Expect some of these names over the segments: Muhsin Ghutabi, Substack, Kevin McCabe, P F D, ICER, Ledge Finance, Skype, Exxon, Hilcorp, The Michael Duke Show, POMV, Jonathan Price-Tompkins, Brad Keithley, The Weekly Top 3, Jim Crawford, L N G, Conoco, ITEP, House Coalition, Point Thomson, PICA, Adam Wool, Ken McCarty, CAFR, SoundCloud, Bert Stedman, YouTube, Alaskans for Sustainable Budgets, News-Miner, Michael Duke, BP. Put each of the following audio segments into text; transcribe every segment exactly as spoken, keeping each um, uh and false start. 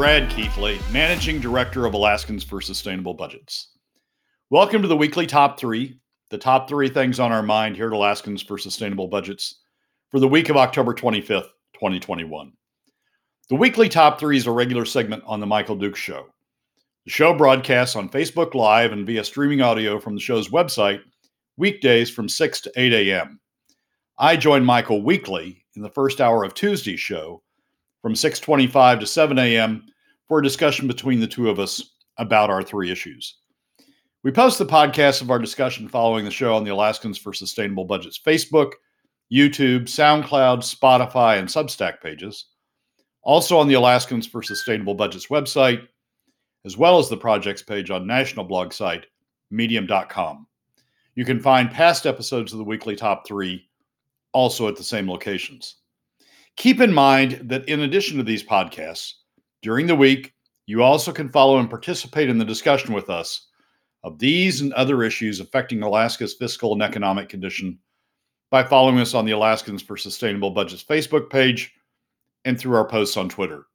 Brad Keithley, Managing Director of Alaskans for Sustainable Budgets. Welcome to the weekly top three, the top three things on our mind here at Alaskans for Sustainable Budgets for the week of October twenty-fifth, twenty twenty-one. The weekly top three is a regular segment on The Michael Duke Show. The show broadcasts on Facebook Live and via streaming audio from the show's website weekdays from six to eight a.m. I join Michael weekly in the first hour of Tuesday's show from six twenty-five to seven a.m. for a discussion between the two of us about our three issues. We post the podcast of our discussion following the show on the Alaskans for Sustainable Budgets Facebook, YouTube, SoundCloud, Spotify, and Substack pages. Also on the Alaskans for Sustainable Budgets website, as well as the projects page on national blog site, medium dot com. You can find past episodes of the weekly top three also at the same locations. Keep in mind that in addition to these podcasts, during the week, you also can follow and participate in the discussion with us of these and other issues affecting Alaska's fiscal and economic condition by following us on the Alaskans for Sustainable Budgets Facebook page and through our posts on Twitter.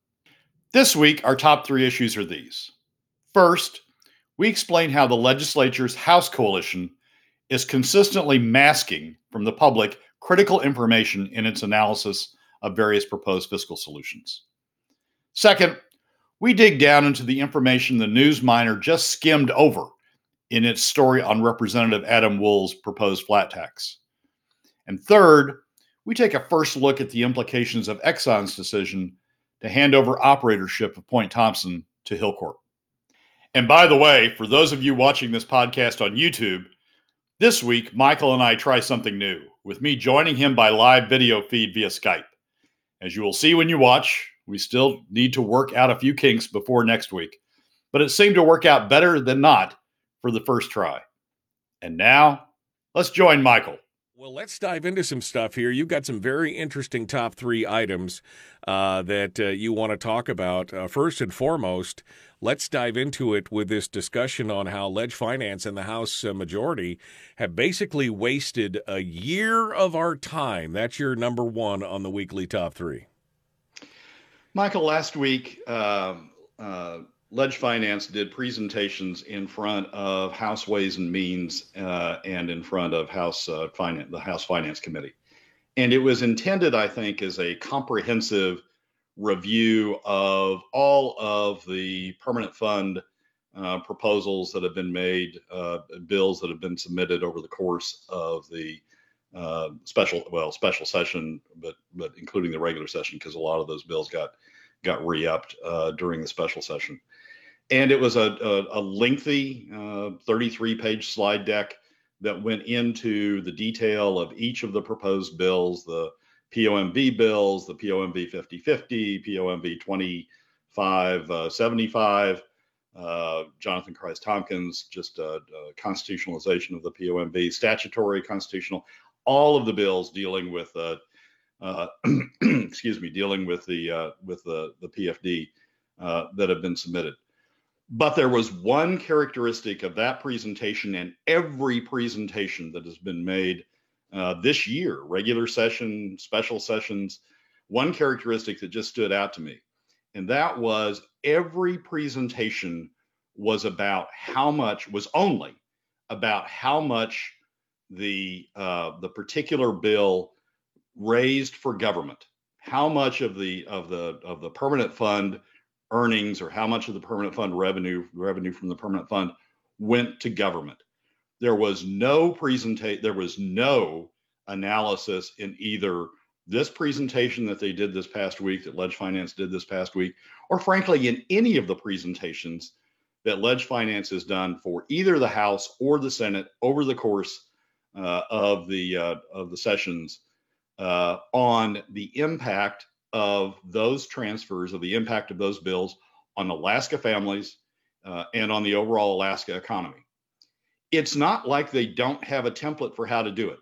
This week, our top three issues are these. First, we explain how the legislature's House Coalition is consistently masking from the public critical information in its analysis of various proposed fiscal solutions. Second, we dig down into the information the News-Miner just skimmed over in its story on Representative Adam Wool's proposed flat tax. And third, we take a first look at the implications of Exxon's decision to hand over operatorship of Point Thomson to Hilcorp. And by the way, for those of you watching this podcast on YouTube, this week, Michael and I try something new, with me joining him by live video feed via Skype. As you will see when you watch, we still need to work out a few kinks before next week, but it seemed to work out better than not for the first try. And now, let's join Michael. Well, let's dive into some stuff here. You've got some very interesting top three items uh, that uh, you want to talk about. Uh, first and foremost, let's dive into it with this discussion on how Ledge Finance and the House uh, majority have basically wasted a year of our time. That's your number one on the weekly top three. Michael, last week, uh, uh, Ledge Finance did presentations in front of House Ways and Means uh, and in front of House uh, Finance, the House Finance Committee. And it was intended, I think, as a comprehensive review of all of the permanent fund uh, proposals that have been made, uh, bills that have been submitted over the course of the uh, special, well, special session, but but including the regular session, because a lot of those bills got got re-upped uh, during the special session. And it was a, a, a lengthy thirty-three page slide deck that went into the detail of each of the proposed bills, the P O M V bills, the P O M V fifty fifty, P O M V twenty-five seventy-five, uh, Jonathan Price-Tompkins, just a, a constitutionalization of the P O M V, statutory, constitutional, all of the bills dealing with, uh, uh, excuse me, dealing with the uh, with the, the P F D uh, that have been submitted. But there was one characteristic of that presentation and every presentation that has been made uh, this year, regular session, special sessions, one characteristic that just stood out to me. And that was every presentation was about how much, was only about how much the uh, the particular bill raised for government, how much of the of the of the permanent fund earnings or how much of the permanent fund revenue, revenue from the permanent fund went to government. There was no presentation, there was no analysis in either this presentation that they did this past week, that Ledge Finance did this past week, or frankly, in any of the presentations that Ledge Finance has done for either the House or the Senate over the course uh, of the uh, of the sessions uh, on the impact of those transfers, of the impact of those bills on Alaska families uh, and on the overall Alaska economy. It's not like they don't have a template for how to do it.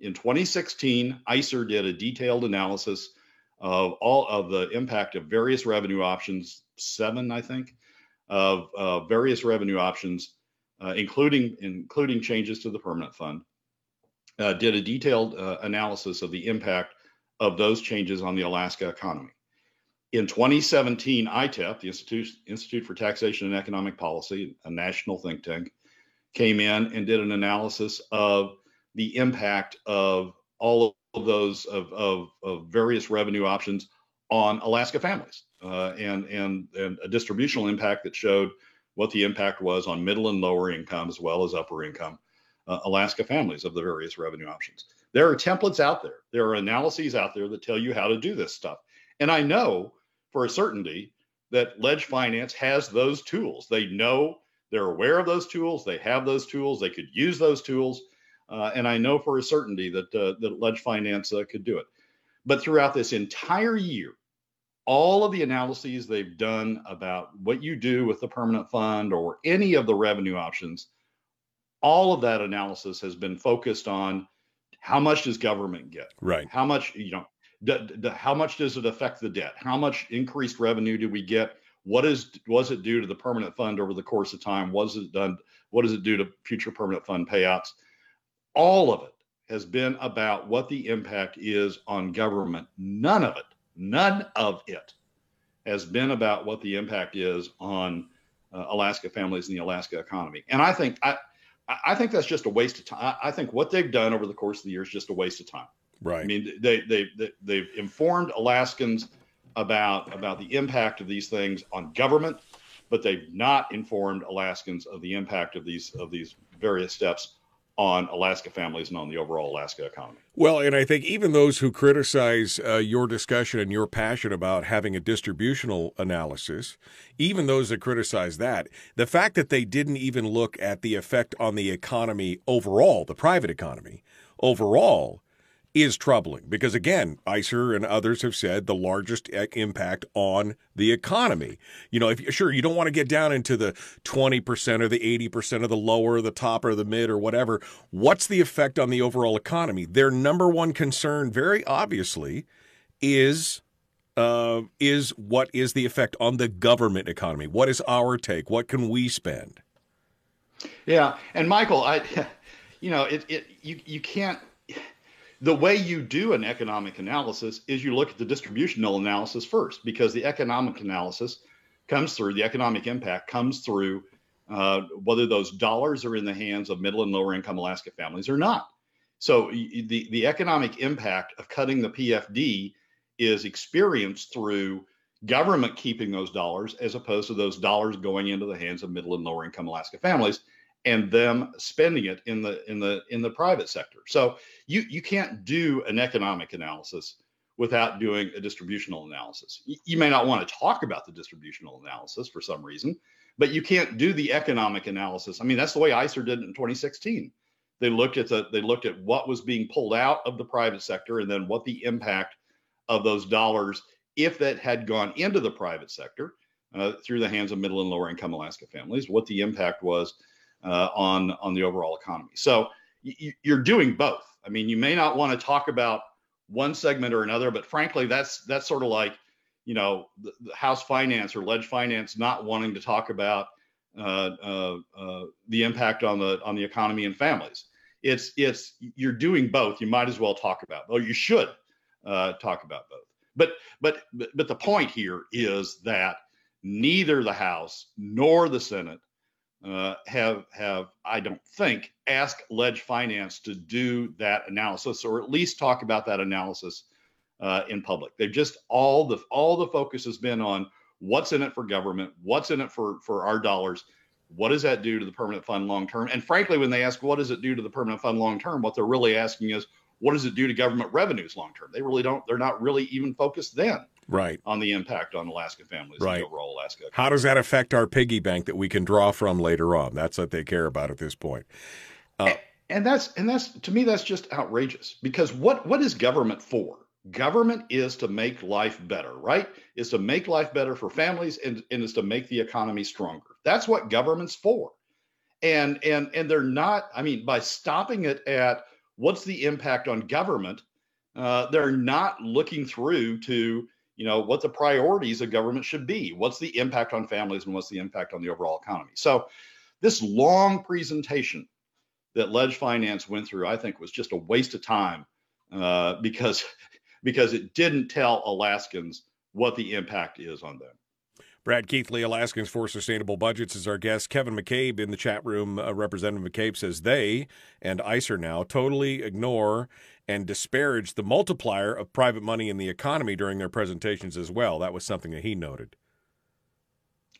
In twenty sixteen, I C E R did a detailed analysis of all of the impact of various revenue options, seven, I think, of uh, various revenue options, uh, including, including changes to the permanent fund, uh, did a detailed uh, analysis of the impact of those changes on the Alaska economy. In twenty seventeen, I T E P, the Institute, Institute for Taxation and Economic Policy, a national think tank, came in and did an analysis of the impact of all of those of, of, of various revenue options on Alaska families, uh, and, and, and a distributional impact that showed what the impact was on middle and lower income as well as upper income uh, Alaska families of the various revenue options. There are templates out there. There are analyses out there that tell you how to do this stuff. And I know for a certainty that Ledge Finance has those tools. They know, they're aware of those tools. They have those tools. They could use those tools. Uh, and I know for a certainty that, uh, that Ledge Finance uh, could do it. But throughout this entire year, all of the analyses they've done about what you do with the permanent fund or any of the revenue options, all of that analysis has been focused on how much does government get? Right. How much, you know, d- d- how much does it affect the debt? How much increased revenue do we get? What is, was it due to the permanent fund over the course of time? Was it done? What does it do to future permanent fund payouts? All of it has been about what the impact is on government. None of it, none of it has been about what the impact is on uh, Alaska families and the Alaska economy. And I think I, I think that's just a waste of time. I think what they've done over the course of the year is just a waste of time. Right. I mean, they they, they they've informed Alaskans about about the impact of these things on government, but they've not informed Alaskans of the impact of these of these various steps on Alaska families and on the overall Alaska economy. Well, and I think even those who criticize uh, your discussion and your passion about having a distributional analysis, even those that criticize that, the fact that they didn't even look at the effect on the economy overall, the private economy overall, is troubling. Because again, I C E R and others have said the largest impact on the economy. You know, if sure, you don't want to get down into the twenty percent or the eighty percent of the lower, the top or the mid or whatever. What's the effect on the overall economy? Their number one concern, very obviously, is uh, is what is the effect on the government economy? What is our take? What can we spend? Yeah. And Michael, I, you know, it, it you you can't. The way you do an economic analysis is you look at the distributional analysis first, because the economic analysis comes through, the economic impact comes through uh, whether those dollars are in the hands of middle and lower income Alaska families or not. So the, the economic impact of cutting the P F D is experienced through government keeping those dollars as opposed to those dollars going into the hands of middle and lower income Alaska families and them spending it in the in the in the private sector. So you you can't do an economic analysis without doing a distributional analysis. You, you may not want to talk about the distributional analysis for some reason, but you can't do the economic analysis. I mean, that's the way I C E R did it in twenty sixteen. They looked at the they looked at what was being pulled out of the private sector and then what the impact of those dollars, if that had gone into the private sector uh, through the hands of middle and lower income Alaska families, what the impact was Uh, on on the overall economy. So y- you're doing both. I mean, you may not want to talk about one segment or another, but frankly, that's that's sort of like, you know, the, the House Finance or Ledge Finance not wanting to talk about uh, uh, uh, the impact on the on the economy and families. It's it's you're doing both. You might as well talk about, or you should uh, talk about both. But but but the point here is that neither the House nor the Senate Uh, have, have I don't think, asked Ledge Finance to do that analysis or at least talk about that analysis uh, in public. They've just, all the all the focus has been on what's in it for government, what's in it for, for our dollars, what does that do to the permanent fund long-term? And frankly, when they ask what does it do to the permanent fund long-term, what they're really asking is what does it do to government revenues long-term? They really don't, they're not really even focused then. Right. On the impact on Alaska families, right, and overall Alaska. How does that affect our piggy bank that we can draw from later on? That's what they care about at this point. Uh, and, and that's and that's to me, that's just outrageous, because what what is government for? Government is to make life better, right? Is to make life better for families and, and is to make the economy stronger. That's what government's for. And and and they're not. I mean, by stopping it at what's the impact on government, uh, they're not looking through to, you know, what the priorities of government should be, what's the impact on families and what's the impact on the overall economy. So this long presentation that Ledge Finance went through, I think, was just a waste of time uh, because, because it didn't tell Alaskans what the impact is on them. Brad Keithley, Alaskans for Sustainable Budgets, is our guest. Kevin McCabe in the chat room, uh, Representative McCabe says they and I C E R now totally ignore and disparage the multiplier of private money in the economy during their presentations as well. That was something that he noted.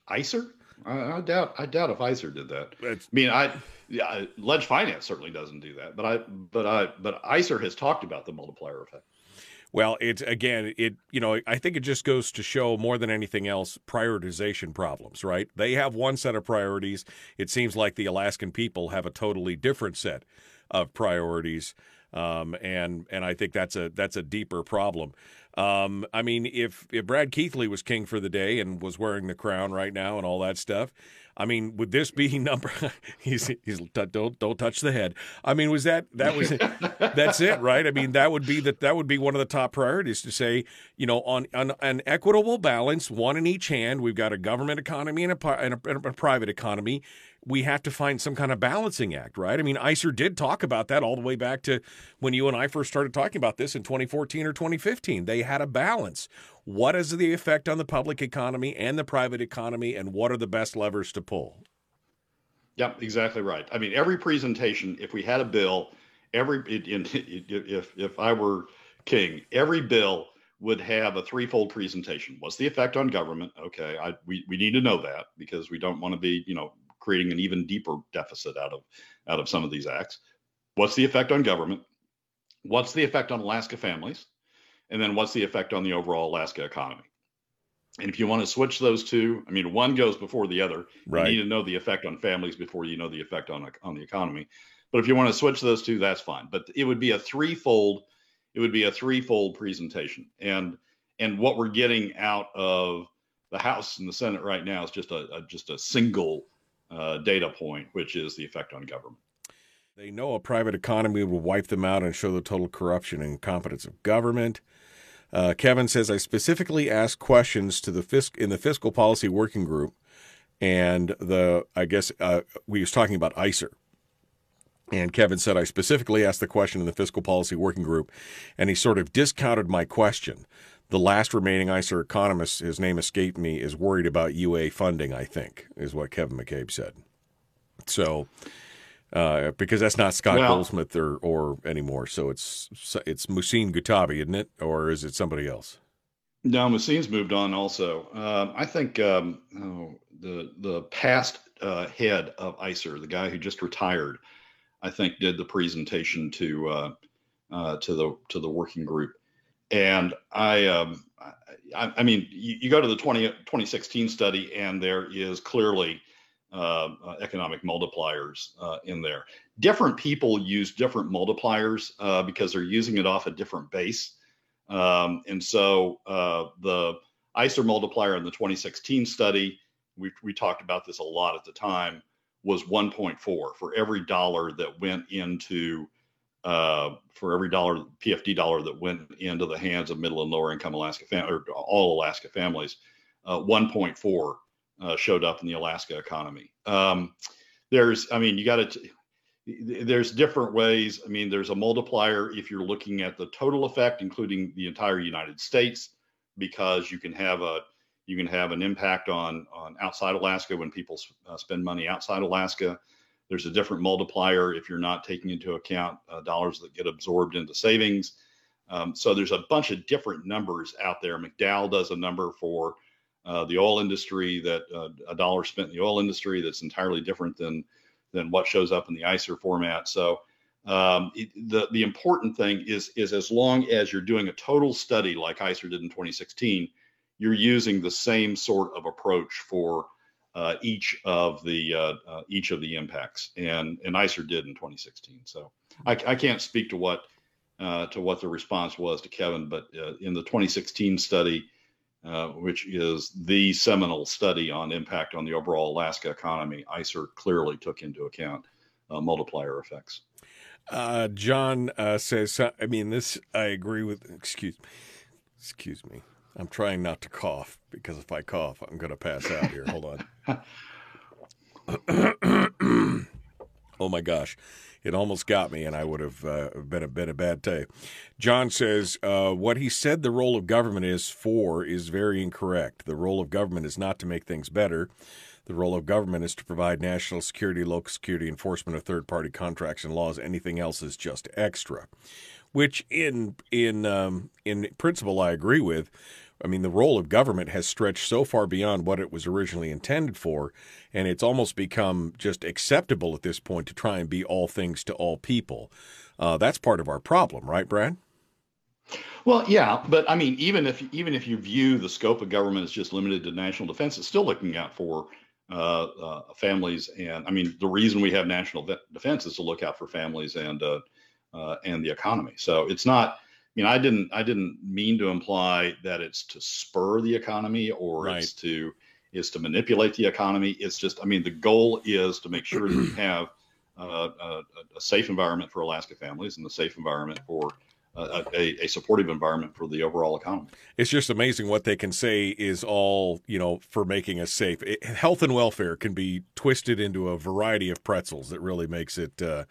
I C E R? I, I doubt. I doubt if I C E R did that. It's, I mean, I, yeah, Ledge Finance certainly doesn't do that. But I, but I, but I C E R has talked about the multiplier effect. Well, it's again, it, you know, I think it just goes to show more than anything else prioritization problems, right? They have one set of priorities. It seems like the Alaskan people have a totally different set of priorities, um, and and I think that's a that's a deeper problem. Um, I mean, if if Brad Keithley was king for the day and was wearing the crown right now and all that stuff, I mean, would this be number? he's he's don't don't touch the head. I mean, was that that was that's it, right? I mean, that would be that that would be one of the top priorities to say, you know, on, on an equitable balance, one in each hand. We've got a government economy and a, and a, and a private economy. We have to find some kind of balancing act, right? I mean, I C E R did talk about that all the way back to when you and I first started talking about this in twenty fourteen or twenty fifteen. They had a balance. What is the effect on the public economy and the private economy, and what are the best levers to pull? Yep, exactly right. I mean, every presentation, if we had a bill, every it, it, if if I were king, every bill would have a threefold presentation. What's the effect on government? Okay, I, we we need to know that because we don't want to be, you know, creating an even deeper deficit out of out of some of these acts. What's the effect on government? What's the effect on Alaska families? And then what's the effect on the overall Alaska economy? And if you want to switch those two, I mean, one goes before the other. Right. You need to know the effect on families before you know the effect on on the economy. But if you want to switch those two, that's fine. But it would be a threefold. It would be a threefold presentation. And and what we're getting out of the House and the Senate right now is just a, a just a single uh, data point, which is the effect on government. They know a private economy will wipe them out and show the total corruption and incompetence of government. Uh, Kevin says, I specifically asked questions to the fisc- in the Fiscal Policy Working Group, and the I guess uh, we was talking about I C E R. And Kevin said, I specifically asked the question in the Fiscal Policy Working Group, and he sort of discounted my question. The last remaining I C E R economist, his name escaped me, is worried about U A funding, I think, is what Kevin McCabe said. So... Uh, because that's not Scott well, Goldsmith or, or anymore. So it's it's Muhsin Ghutabi, isn't it? Or is it somebody else? No, Muhsin's moved on also. Um, I think um, oh, the the past uh, head of I C E R, the guy who just retired, I think did the presentation to uh, uh, to the to the working group. And I um, I, I mean, you, you go to the twenty, twenty sixteen study, and there is clearly Uh, uh, economic multipliers uh, in there. Different people use different multipliers uh, because they're using it off a different base. Um, and so uh, the I C E R multiplier in the twenty sixteen study, we, we talked about this a lot at the time, was one point four for every dollar that went into, uh, for every dollar, P F D dollar that went into the hands of middle and lower income Alaska fam- or all Alaska families, uh, one point four Uh, showed up in the Alaska economy. Um, there's, I mean, you got to, there's different ways. I mean, there's a multiplier if you're looking at the total effect, including the entire United States, because you can have a, you can have an impact on, on outside Alaska when people uh, spend money outside Alaska. There's a different multiplier if you're not taking into account uh, dollars that get absorbed into savings. Um, so there's a bunch of different numbers out there. McDowell does a number for Uh, the oil industry that uh, a dollar spent in the oil industry that's entirely different than than what shows up in the I C E R format. So um, it, the the important thing is is as long as you're doing a total study like I C E R did in twenty sixteen, you're using the same sort of approach for uh, each of the uh, uh, each of the impacts, and and I C E R did in twenty sixteen. So I, I can't speak to what uh, to what the response was to Kevin, but uh, in the twenty sixteen study, Uh, which is the seminal study on impact on the overall Alaska economy, I C E R clearly took into account uh, multiplier effects. Uh, John uh, says, I mean, this I agree with, excuse, excuse me. I'm trying not to cough because if I cough, I'm going to pass out here. Hold on. Oh, my gosh. It almost got me, and I would have uh, been, a, been a bad day. John says, uh, what he said the role of government is for is very incorrect. The role of government is not to make things better. The role of government is to provide national security, local security, enforcement of third-party contracts and laws. Anything else is just extra, which in in um, in principle I agree with. I mean, the role of government has stretched so far beyond what it was originally intended for, and it's almost become just acceptable at this point to try and be all things to all people. Uh, that's part of our problem, right, Brad? Well, yeah, but I mean, even if even if you view the scope of government as just limited to national defense, it's still looking out for uh, uh, families. And I mean, the reason we have national defense is to look out for families and uh, uh, and the economy. So it's not. You know, I didn't. I didn't mean to imply that it's to spur the economy or right. it's to is to manipulate the economy. It's just, I mean, the goal is to make sure that we have uh, a, a safe environment for Alaska families and a safe environment for uh, a, a supportive environment for the overall economy. It's just amazing what they can say is all, you know, for making us safe. It, health and welfare can be twisted into a variety of pretzels that really makes it. Uh,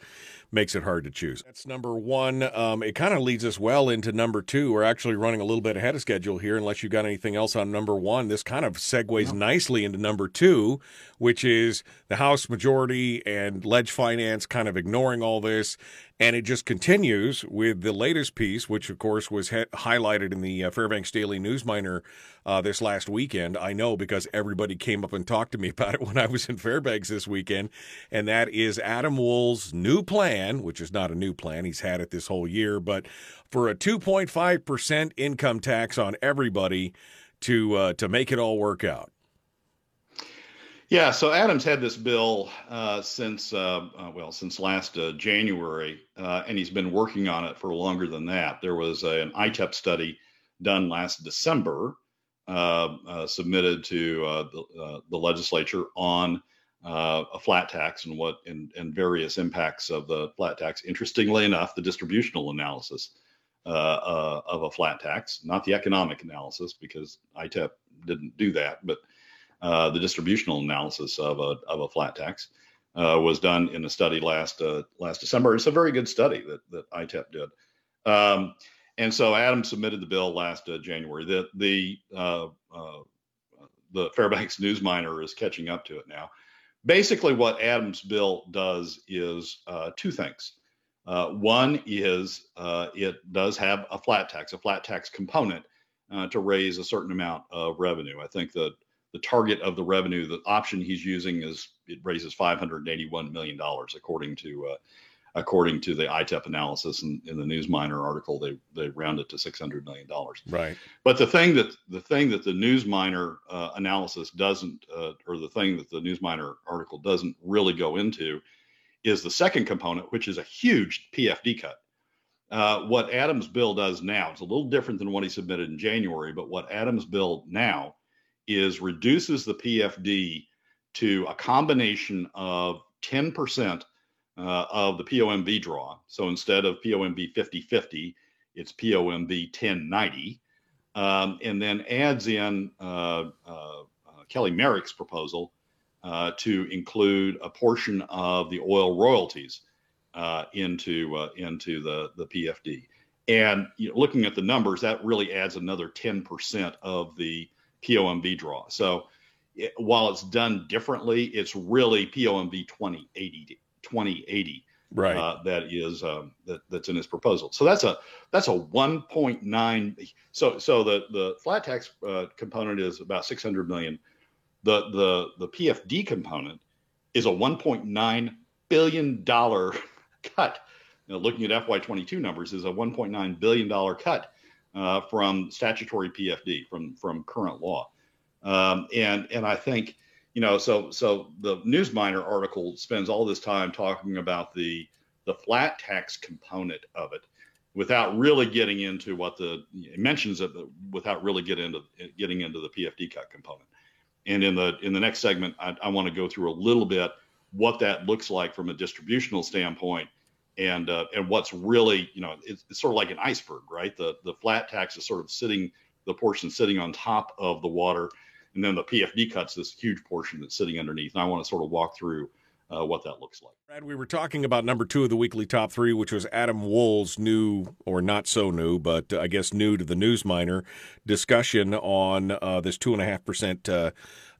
makes it hard to choose. That's number one. Um, it kind of leads us well into number two. We're actually running a little bit ahead of schedule here, unless you've got anything else on number one. This kind of segues no. nicely into number two, which is the House majority and Ledge Finance kind of ignoring all this. And it just continues with the latest piece, which, of course, was he- highlighted in the uh, Fairbanks Daily News-Miner uh, this last weekend. I know because everybody came up and talked to me about it when I was in Fairbanks this weekend. And that is Adam Wool's new plan, which is not a new plan, he's had it this whole year, but for a two point five percent income tax on everybody to uh, to make it all work out. Yeah, so Adam's had this bill uh, since, uh, uh, well, since last uh, January, uh, and he's been working on it for longer than that. There was a, an I T E P study done last December, uh, uh, submitted to uh, the, uh, the legislature on Uh, a flat tax and what and, and various impacts of the flat tax. Interestingly enough, the distributional analysis uh, uh, of a flat tax, not the economic analysis, because I T E P didn't do that, but uh, the distributional analysis of a of a flat tax uh, was done in a study last uh, last December. It's a very good study that that I T E P did, um, and so Adam submitted the bill last uh, January. The the uh, uh, the Fairbanks News-Miner is catching up to it now. Basically, what Adam's bill does is uh, two things. Uh, one is uh, it does have a flat tax, a flat tax component uh, to raise a certain amount of revenue. I think that the target of the revenue, the option he's using is it raises five hundred eighty-one million dollars, according to uh, according to the I T E P analysis and in, in the News-Miner article, they they round it to six hundred million dollars. Right. But the thing that the thing that the News-Miner uh, analysis doesn't, uh, or the thing that the News-Miner article doesn't really go into, is the second component, which is a huge P F D cut. Uh, what Adam's bill does now, it's a little different than what he submitted in January, but what Adam's bill now is reduces the P F D to a combination of ten percent Uh, of the P O M V draw. So instead of P O M V fifty fifty, it's P O M V ten ninety, um, and then adds in uh, uh, uh, Kelly Merrick's proposal uh, to include a portion of the oil royalties uh, into uh, into the, the P F D. And you know, looking at the numbers, that really adds another ten percent of the P O M V draw. So it, while it's done differently, it's really P O M V twenty eighty. twenty eighty, right? Uh, that is um, that that's in his proposal. So that's a that's a one point nine. So so the the flat tax uh, component is about six hundred million. The the the P F D component is a one point nine billion dollar cut. Now, looking at F Y twenty-two numbers, is a one point nine billion dollar cut uh, from statutory P F D from from current law, um, and and I think. You know, so so the News-Miner article spends all this time talking about the the flat tax component of it, without really getting into what the it mentions it, without really getting into getting into the P F D cut component. And in the in the next segment, I, I want to go through a little bit what that looks like from a distributional standpoint, and uh, and what's really you know it's, it's sort of like an iceberg, right? The the flat tax is sort of sitting the portion sitting on top of the water. And then the P F D cuts this huge portion that's sitting underneath. And I want to sort of walk through uh, what that looks like. Brad, we were talking about number two of the weekly top three, which was Adam Wool's new, or not so new, but uh, I guess new to the News-Miner, discussion on uh, this two and a half percent uh,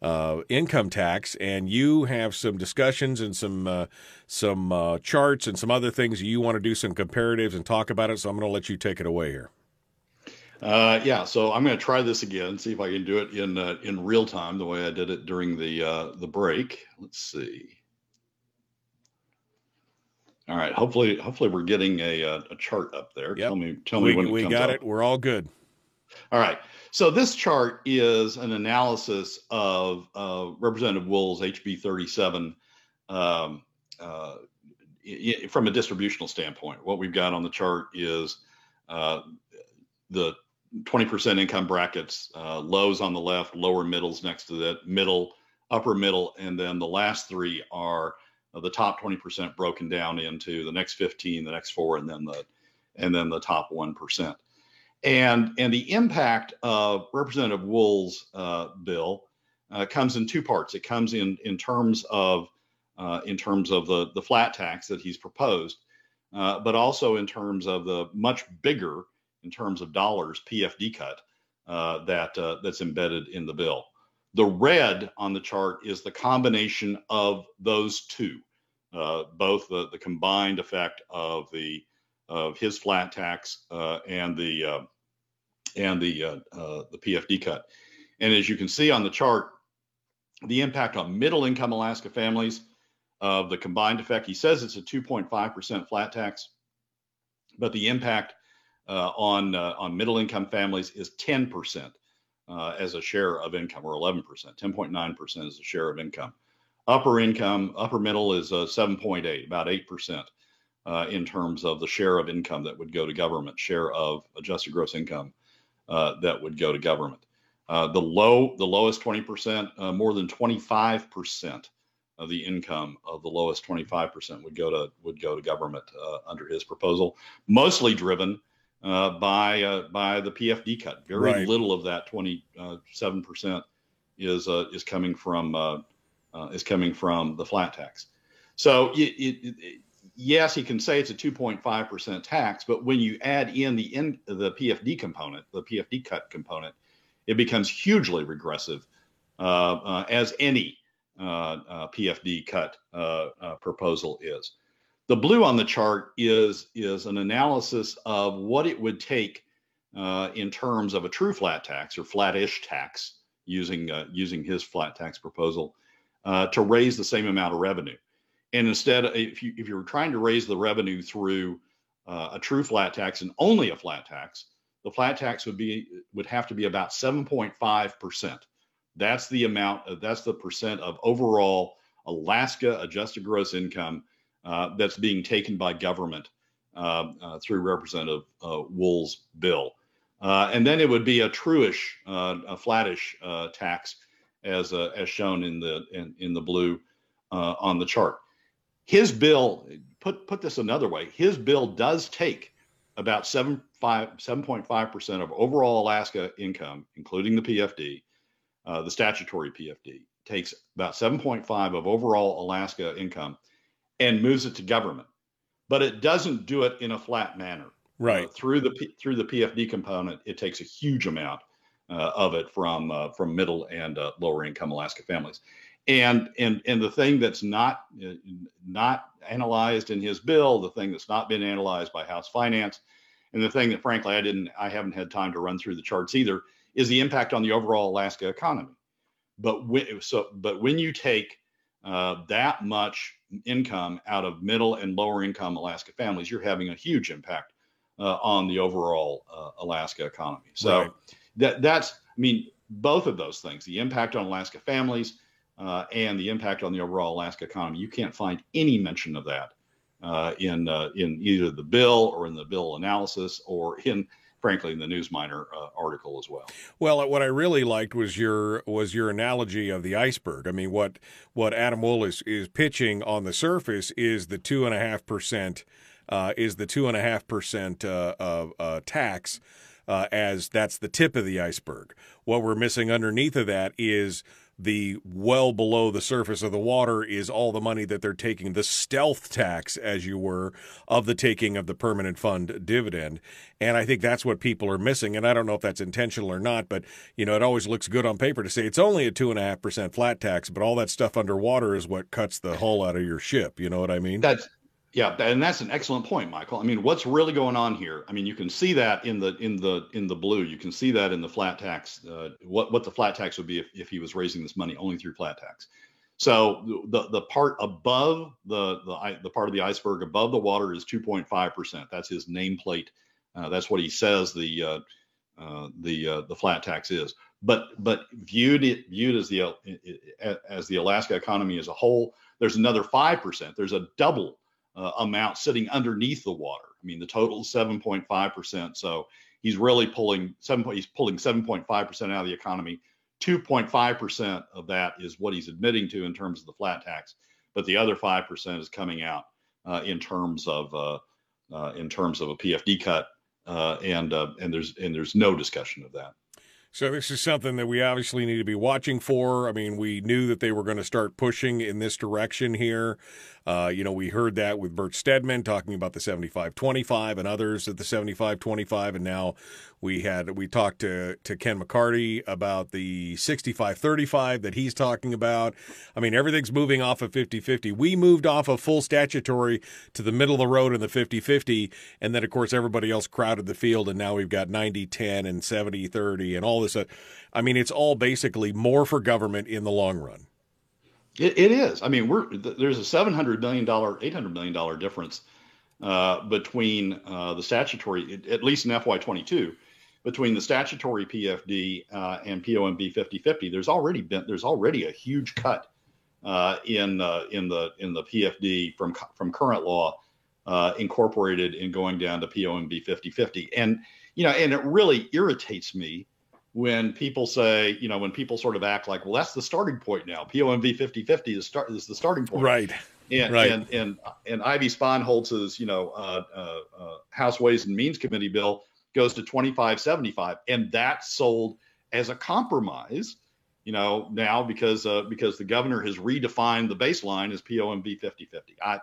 uh, income tax. And you have some discussions and some uh, some uh, charts and some other things. You want to do some comparatives and talk about it. So I'm going to let you take it away here. Uh, yeah, so I'm going to try this again, see if I can do it in uh, in real time the way I did it during the uh, the break. Let's see. All right, hopefully, hopefully we're getting a a chart up there. Yep. Tell me, tell me we, when it we comes got up. It. We're all good. All right. So this chart is an analysis of uh, Representative Wool's H B thirty-seven um, uh, from a distributional standpoint. What we've got on the chart is uh, the twenty percent income brackets, uh, lows on the left, lower middles next to that, middle, upper middle, and then the last three are uh, the top twenty percent broken down into the next fifteen, the next four, and then the and then the top one percent. And and the impact of Representative Wool's uh, bill uh, comes in two parts. It comes in in terms of uh, in terms of the the flat tax that he's proposed, uh, but also in terms of the much bigger, in terms of dollars, P F D cut uh, that uh, that's embedded in the bill. The red on the chart is the combination of those two, uh, both the, the combined effect of the of his flat tax uh, and the uh, and the uh, uh, the P F D cut. And as you can see on the chart, the impact on middle-income Alaska families of uh, the combined effect. He says it's a two point five percent flat tax, but the impact Uh, on uh, on middle-income families is ten percent uh, as a share of income, or eleven percent, ten point nine percent as a share of income. Upper income, upper middle is uh, seven point eight, about eight percent uh, in terms of the share of income that would go to government, share of adjusted gross income uh, that would go to government. Uh, the low, the lowest twenty percent, uh, more than twenty-five percent of the income of the lowest twenty-five percent would go to would go to government uh, under his proposal, mostly driven Uh, by uh, by the P F D cut. Very right. Little of that twenty-seven percent is uh, is coming from uh, uh, is coming from the flat tax. So it, it, it, yes, he can say it's a two point five percent tax, but when you add in the in, the P F D component, the P F D cut component, it becomes hugely regressive, uh, uh, as any uh, uh, P F D cut uh, uh, proposal is. The blue on the chart is, is an analysis of what it would take uh, in terms of a true flat tax, or flat-ish tax, using, uh, using his flat tax proposal, uh, to raise the same amount of revenue. And instead, if you, if you're trying to raise the revenue through uh, a true flat tax and only a flat tax, the flat tax would be, would have to be about seven point five percent. That's the amount, of, that's the percent of overall Alaska adjusted gross income Uh, that's being taken by government uh, uh, through Representative uh, Wool's bill. Uh, and then it would be a truish, uh, a flattish uh, tax, as uh, as shown in the in, in the blue uh, on the chart. His bill, put put this another way, his bill does take about seven point five percent of overall Alaska income, including the P F D, uh, the statutory P F D, takes about seven point five of overall Alaska income and moves it to government, but it doesn't do it in a flat manner. Right. Uh, through the P- through the P F D component, it takes a huge amount uh, of it from uh, from middle and uh, lower income Alaska families. And and and the thing that's not uh, not analyzed in his bill, the thing that's not been analyzed by House Finance, and the thing that frankly I didn't I haven't had time to run through the charts either, is the impact on the overall Alaska economy. But when so but when you take Uh, that much income out of middle and lower income Alaska families, you're having a huge impact uh, on the overall uh, Alaska economy. So right. that that's, I mean, both of those things, the impact on Alaska families uh, and the impact on the overall Alaska economy, you can't find any mention of that uh, in uh, in either the bill or in the bill analysis or in, frankly, in the News-Miner uh, article as well. Well, what I really liked was your was your analogy of the iceberg. I mean, what what Adam Wool is, is pitching on the surface is the two and a half percent is the two and a half percent tax uh, as that's the tip of the iceberg. What we're missing underneath of that is the well below the surface of the water is all the money that they're taking, the stealth tax, as you were, of the taking of the permanent fund dividend. And I think that's what people are missing. And I don't know if that's intentional or not, but, you know, it always looks good on paper to say it's only a two and a half percent flat tax, but all that stuff underwater is what cuts the hull out of your ship. You know what I mean? That's Yeah, and that's an excellent point, Michael. I mean, what's really going on here? I mean, you can see that in the in the in the blue. You can see that in the flat tax. Uh, what what the flat tax would be if, if he was raising this money only through flat tax. So the the part above the the the part of the iceberg above the water is two point five percent. That's his nameplate. Uh, that's what he says the uh, uh, the uh, the flat tax is. But but viewed it viewed as the as the Alaska economy as a whole, there's another five percent. There's a double Uh, amount sitting underneath the water. I mean, the total is seven point five percent. So he's really pulling seven. He's pulling seven point five percent out of the economy. two point five percent of that is what he's admitting to in terms of the flat tax, but the other five percent is coming out uh, in terms of uh, uh, in terms of a P F D cut, uh, and uh, and there's and there's no discussion of that. So this is something that we obviously need to be watching for. I mean, we knew that they were going to start pushing in this direction here. Uh, you know, we heard that with Bert Stedman talking about the seventy-five twenty-five and others at the seventy-five twenty-five. And now we had we talked to, to Ken McCarty about the sixty-five thirty-five that he's talking about. I mean, everything's moving off of fifty-fifty. We moved off of full statutory to the middle of the road in the fifty-fifty. And then, of course, everybody else crowded the field. And now we've got ninety ten and seventy thirty and all this. I mean, it's all basically more for government in the long run. It, it is. I mean, we're there's a seven hundred million dollars, eight hundred million dollars difference uh, between uh, the statutory, at least in F Y twenty-two, between the statutory P F D uh, and P O M V fifty fifty. There's already been there's already a huge cut uh, in uh, in the in the P F D from from current law uh, incorporated in going down to P O M V fifty fifty. And, you know, and it really irritates me when people say, you know, when people sort of act like, well, that's the starting point now. P O M V fifty fifty is start is the starting point. Right. And right. and and and Ivy Sponholz's, you know, uh, uh, uh, House Ways and Means Committee bill goes to twenty-five seventy-five, and that's sold as a compromise, you know, now because uh, because the governor has redefined the baseline as P O M V fifty fifty. I,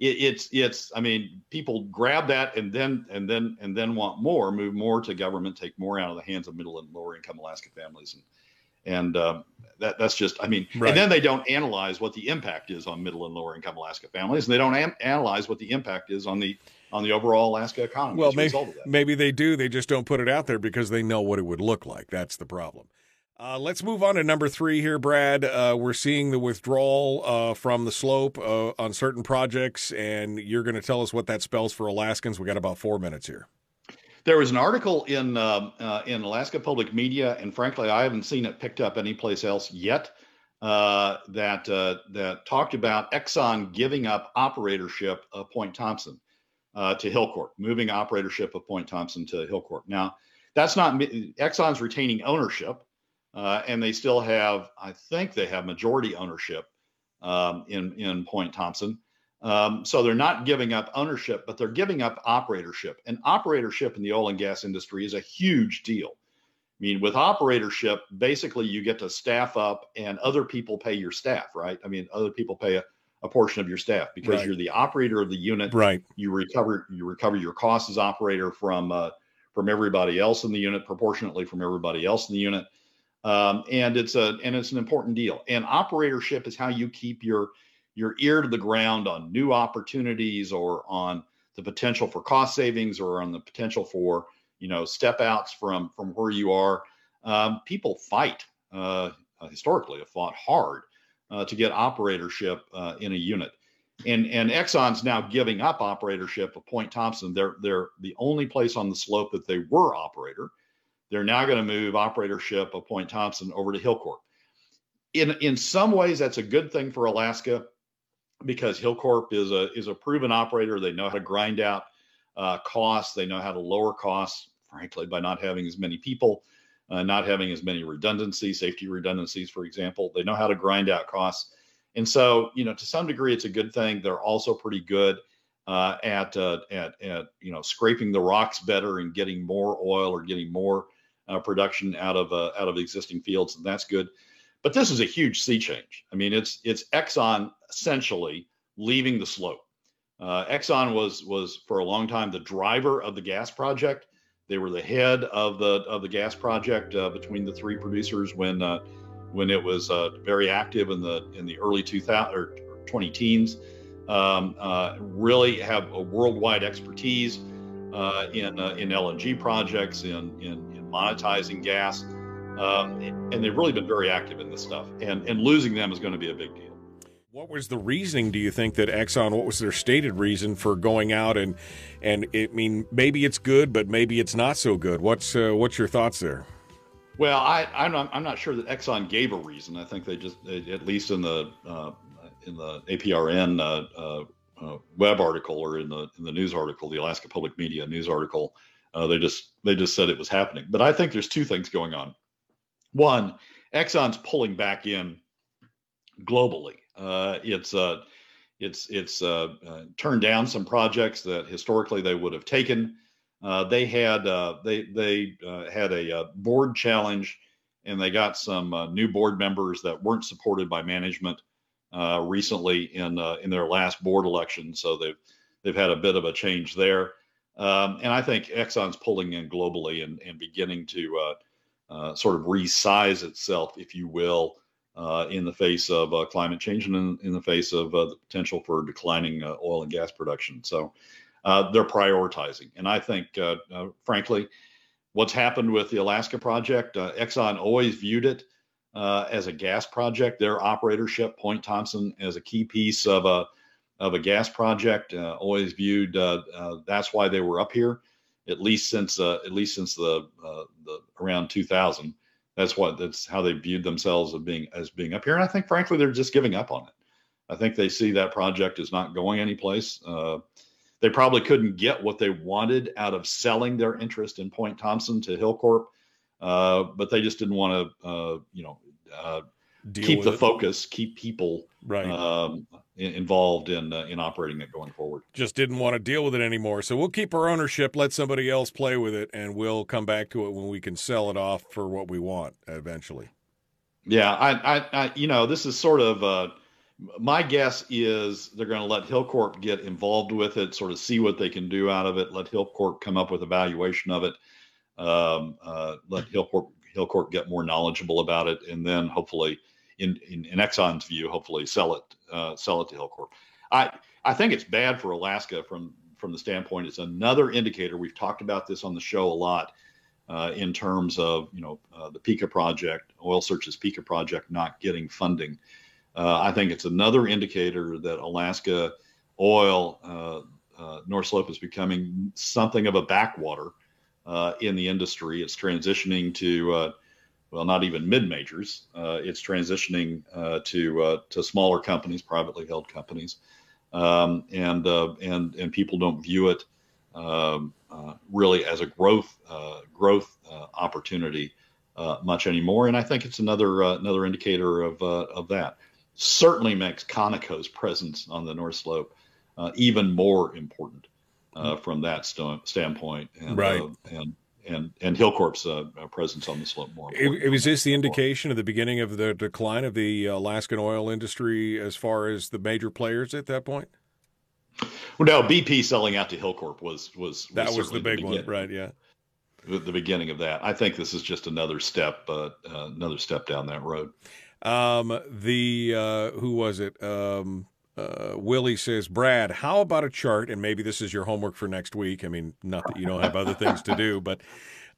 it, it's it's I mean, people grab that and then and then and then want more, move more to government, take more out of the hands of middle and lower income Alaska families. And, and uh, that that's just I mean, right. And then they don't analyze what the impact is on middle and lower income Alaska families. And they don't am- analyze what the impact is on the on the overall Alaska economy. Well, as a maybe, result of that. Maybe they do. They just don't put it out there because they know what it would look like. That's the problem. Uh, let's move on to number three here, Brad. Uh, we're seeing the withdrawal uh, from the slope uh, on certain projects, and you're going to tell us what that spells for Alaskans. We got about four minutes here. There was an article in uh, uh, in Alaska Public Media, and frankly, I haven't seen it picked up anyplace else yet, uh, that uh, that talked about Exxon giving up operatorship of Point Thomson uh, to Hilcorp, moving operatorship of Point Thomson to Hilcorp. Now, that's not Exxon's retaining ownership. Uh, and they still have, I think they have majority ownership um, in, in Point Thomson. Um, so they're not giving up ownership, but they're giving up operatorship. And operatorship in the oil and gas industry is a huge deal. I mean, with operatorship, basically you get to staff up and other people pay your staff, right? I mean, other people pay a, a portion of your staff because right. You're the operator of the unit. Right. You recover you recover your costs as operator from uh, from everybody else in the unit, proportionately from everybody else in the unit. Um, and it's a and it's an important deal. And operatorship is how you keep your your ear to the ground on new opportunities, or on the potential for cost savings, or on the potential for, you know, step outs from from where you are. Um, people fight uh, historically have fought hard uh, to get operatorship uh, in a unit, and and Exxon's now giving up operatorship of Point Thomson. They're they're the only place on the slope that they were operator. They're now going to move operatorship of Point Thomson over to Hilcorp. In in some ways, that's a good thing for Alaska, because Hilcorp is a is a proven operator. They know how to grind out uh, costs. They know how to lower costs, frankly, by not having as many people, uh, not having as many redundancies, safety redundancies, for example. They know how to grind out costs, and so, you know, to some degree, it's a good thing. They're also pretty good uh, at uh, at at you know scraping the rocks better and getting more oil or getting more Uh, production out of uh, out of existing fields, and that's good. But this is a huge sea change. I mean, it's it's Exxon essentially leaving the slope. Uh, Exxon was was for a long time the driver of the gas project. They were the head of the of the gas project uh, between the three producers when uh, when it was uh, very active in the in the early two thousands or twenty teens. Um, uh, really have a worldwide expertise uh, in uh, in L N G projects, in in, in monetizing gas. Um, and they've really been very active in this stuff, and, and losing them is going to be a big deal. What was the reasoning, do you think, that Exxon, what was their stated reason for going out? And, and it, I mean, maybe it's good, but maybe it's not so good. What's uh, what's your thoughts there? Well, I, I'm, not, I'm not sure that Exxon gave a reason. I think they just, at least in the uh, in the A P R N uh, uh, web article, or in the in the news article, the Alaska Public Media news article, uh, they just they just said it was happening. But I think there's two things going on. One, Exxon's pulling back in globally. Uh, it's uh, it's it's uh, uh, turned down some projects that historically they would have taken. Uh, they had uh, they they uh, had a uh, board challenge, and they got some uh, new board members that weren't supported by management uh, recently in uh, in their last board election. So they've they've had a bit of a change there, um, and I think Exxon's pulling in globally and and beginning to. Uh, Uh, sort of resize itself, if you will, uh, in the face of uh, climate change and in, in the face of uh, the potential for declining uh, oil and gas production. So uh, they're prioritizing. And I think, uh, uh, frankly, what's happened with the Alaska project, uh, Exxon always viewed it uh, as a gas project. Their operatorship, Point Thomson, as a key piece of a, of a gas project, uh, always viewed uh, uh, that's why they were up here. At least since uh, at least since the, uh, the around two thousand, that's what that's how they viewed themselves as being as being up here. And I think, frankly, they're just giving up on it. I think they see that project is not going anyplace. Uh, they probably couldn't get what they wanted out of selling their interest in Point Thomson to Hilcorp, uh, but they just didn't want to, uh, you know, uh, keep the it. focus, keep people right. Um, involved in uh, in operating it going forward. Just didn't want to deal with it anymore. So we'll keep our ownership, let somebody else play with it, and we'll come back to it when we can sell it off for what we want eventually. Yeah, I, I, I you know, this is sort of uh, my guess is they're going to let Hilcorp get involved with it, sort of see what they can do out of it, let Hilcorp come up with a valuation of it, um, uh, let Hilcorp Hilcorp get more knowledgeable about it, and then hopefully. In, in, in Exxon's view, hopefully sell it, uh, sell it to Hilcorp. I, I think it's bad for Alaska from, from the standpoint. It's another indicator. We've talked about this on the show a lot uh, in terms of, you know, uh, the PICA project, Oil Search's PICA project, not getting funding. Uh, I think it's another indicator that Alaska oil, uh, uh, North Slope is becoming something of a backwater uh, in the industry. It's transitioning to, uh, well, not even mid-majors. Uh, it's transitioning uh, to uh, to smaller companies, privately held companies, um, and uh, and and people don't view it um, uh, really as a growth uh, growth uh, opportunity uh, much anymore. And I think it's another uh, another indicator of uh, of that. Certainly makes Conoco's presence on the North Slope uh, even more important uh, from that st- standpoint. And, right. Uh, and, and and Hilcorp's uh, presence on the slope more. Is this the indication of the beginning of the decline of the Alaskan oil industry as far as the major players at that point? Well, no, B P selling out to Hilcorp was was, was that was the big the one, right? Yeah, the beginning of that. I think this is just another step, uh, uh, another step down that road. Um, the uh, who was it? Um, Uh, Willie says, Brad, how about a chart? And maybe this is your homework for next week. I mean, not that you don't have other things to do, but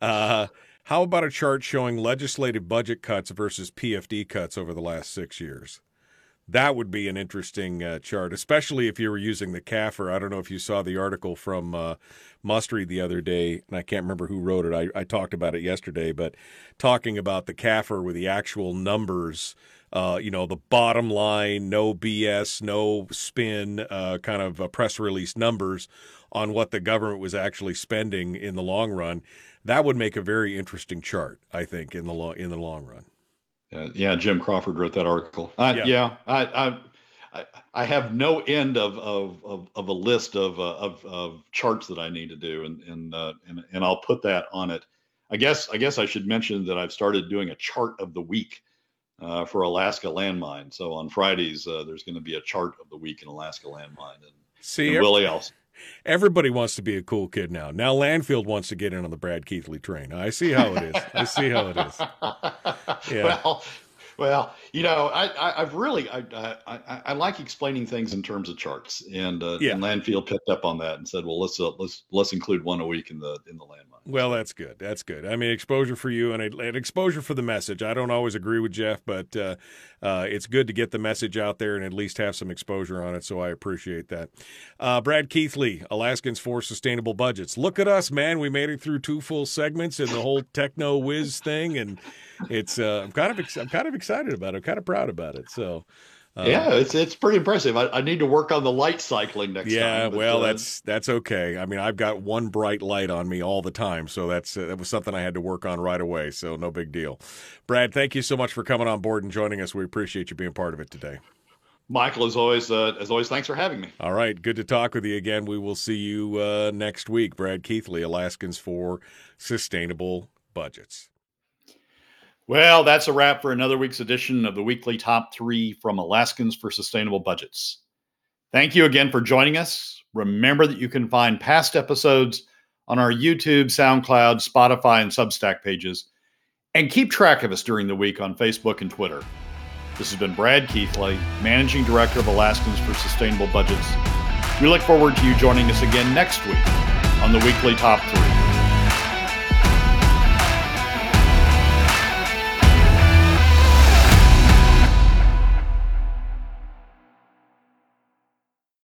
uh, how about a chart showing legislative budget cuts versus P F D cuts over the last six years? That would be an interesting uh, chart, especially if you were using the C A F R. I don't know if you saw the article from uh, Mustry the other day, and I can't remember who wrote it. I, I talked about it yesterday, but talking about the C A F R with the actual numbers. Uh, you know, the bottom line, no B S, no spin, uh, kind of uh, press release numbers on what the government was actually spending in the long run. That would make a very interesting chart, I think, in the lo- in the long run. Uh, yeah, Jim Crawford wrote that article. I, yeah, yeah I, I I have no end of of of, of a list of, uh, of of charts that I need to do, and and, uh, and and I'll put that on it. I guess I guess I should mention that I've started doing a chart of the week. uh, for Alaska Landmine. So on Fridays, uh, there's going to be a chart of the week in Alaska Landmine. And, See, and every, Willie Elson. Everybody wants to be a cool kid now. Now Landfield wants to get in on the Brad Keithley train. I see how it is. I see how it is. Yeah. Well, Well, you know, I, I, I've really, I, I, I like explaining things in terms of charts, and, uh, yeah. and Landfield picked up on that and said, well, let's, uh, let's, let's include one a week in the, in the Landmine. Well, that's good. That's good. I mean, exposure for you and, and exposure for the message. I don't always agree with Jeff, but, uh, uh, it's good to get the message out there and at least have some exposure on it. So I appreciate that. Uh, Brad Keithley, Alaskans for Sustainable Budgets. Look at us, man. We made it through two full segments and the whole techno whiz thing. And it's, uh, I'm kind of, ex- I'm kind of excited. excited about it. I'm kind of proud about it. So uh, yeah, it's it's pretty impressive. I, I need to work on the light cycling next yeah, time. Yeah, well, uh, that's that's okay. I mean, I've got one bright light on me all the time, so that's uh, that was something I had to work on right away. So no big deal. Brad, thank you so much for coming on board and joining us. We appreciate you being part of it today. Michael, as always, uh, as always, thanks for having me. All right, good to talk with you again. We will see you uh, next week. Brad Keithley, Alaskans for Sustainable Budgets. Well, that's a wrap for another week's edition of the weekly top three from Alaskans for Sustainable Budgets. Thank you again for joining us. Remember that you can find past episodes on our YouTube, SoundCloud, Spotify, and Substack pages. And keep track of us during the week on Facebook and Twitter. This has been Brad Keithley, Managing Director of Alaskans for Sustainable Budgets. We look forward to you joining us again next week on the weekly top three.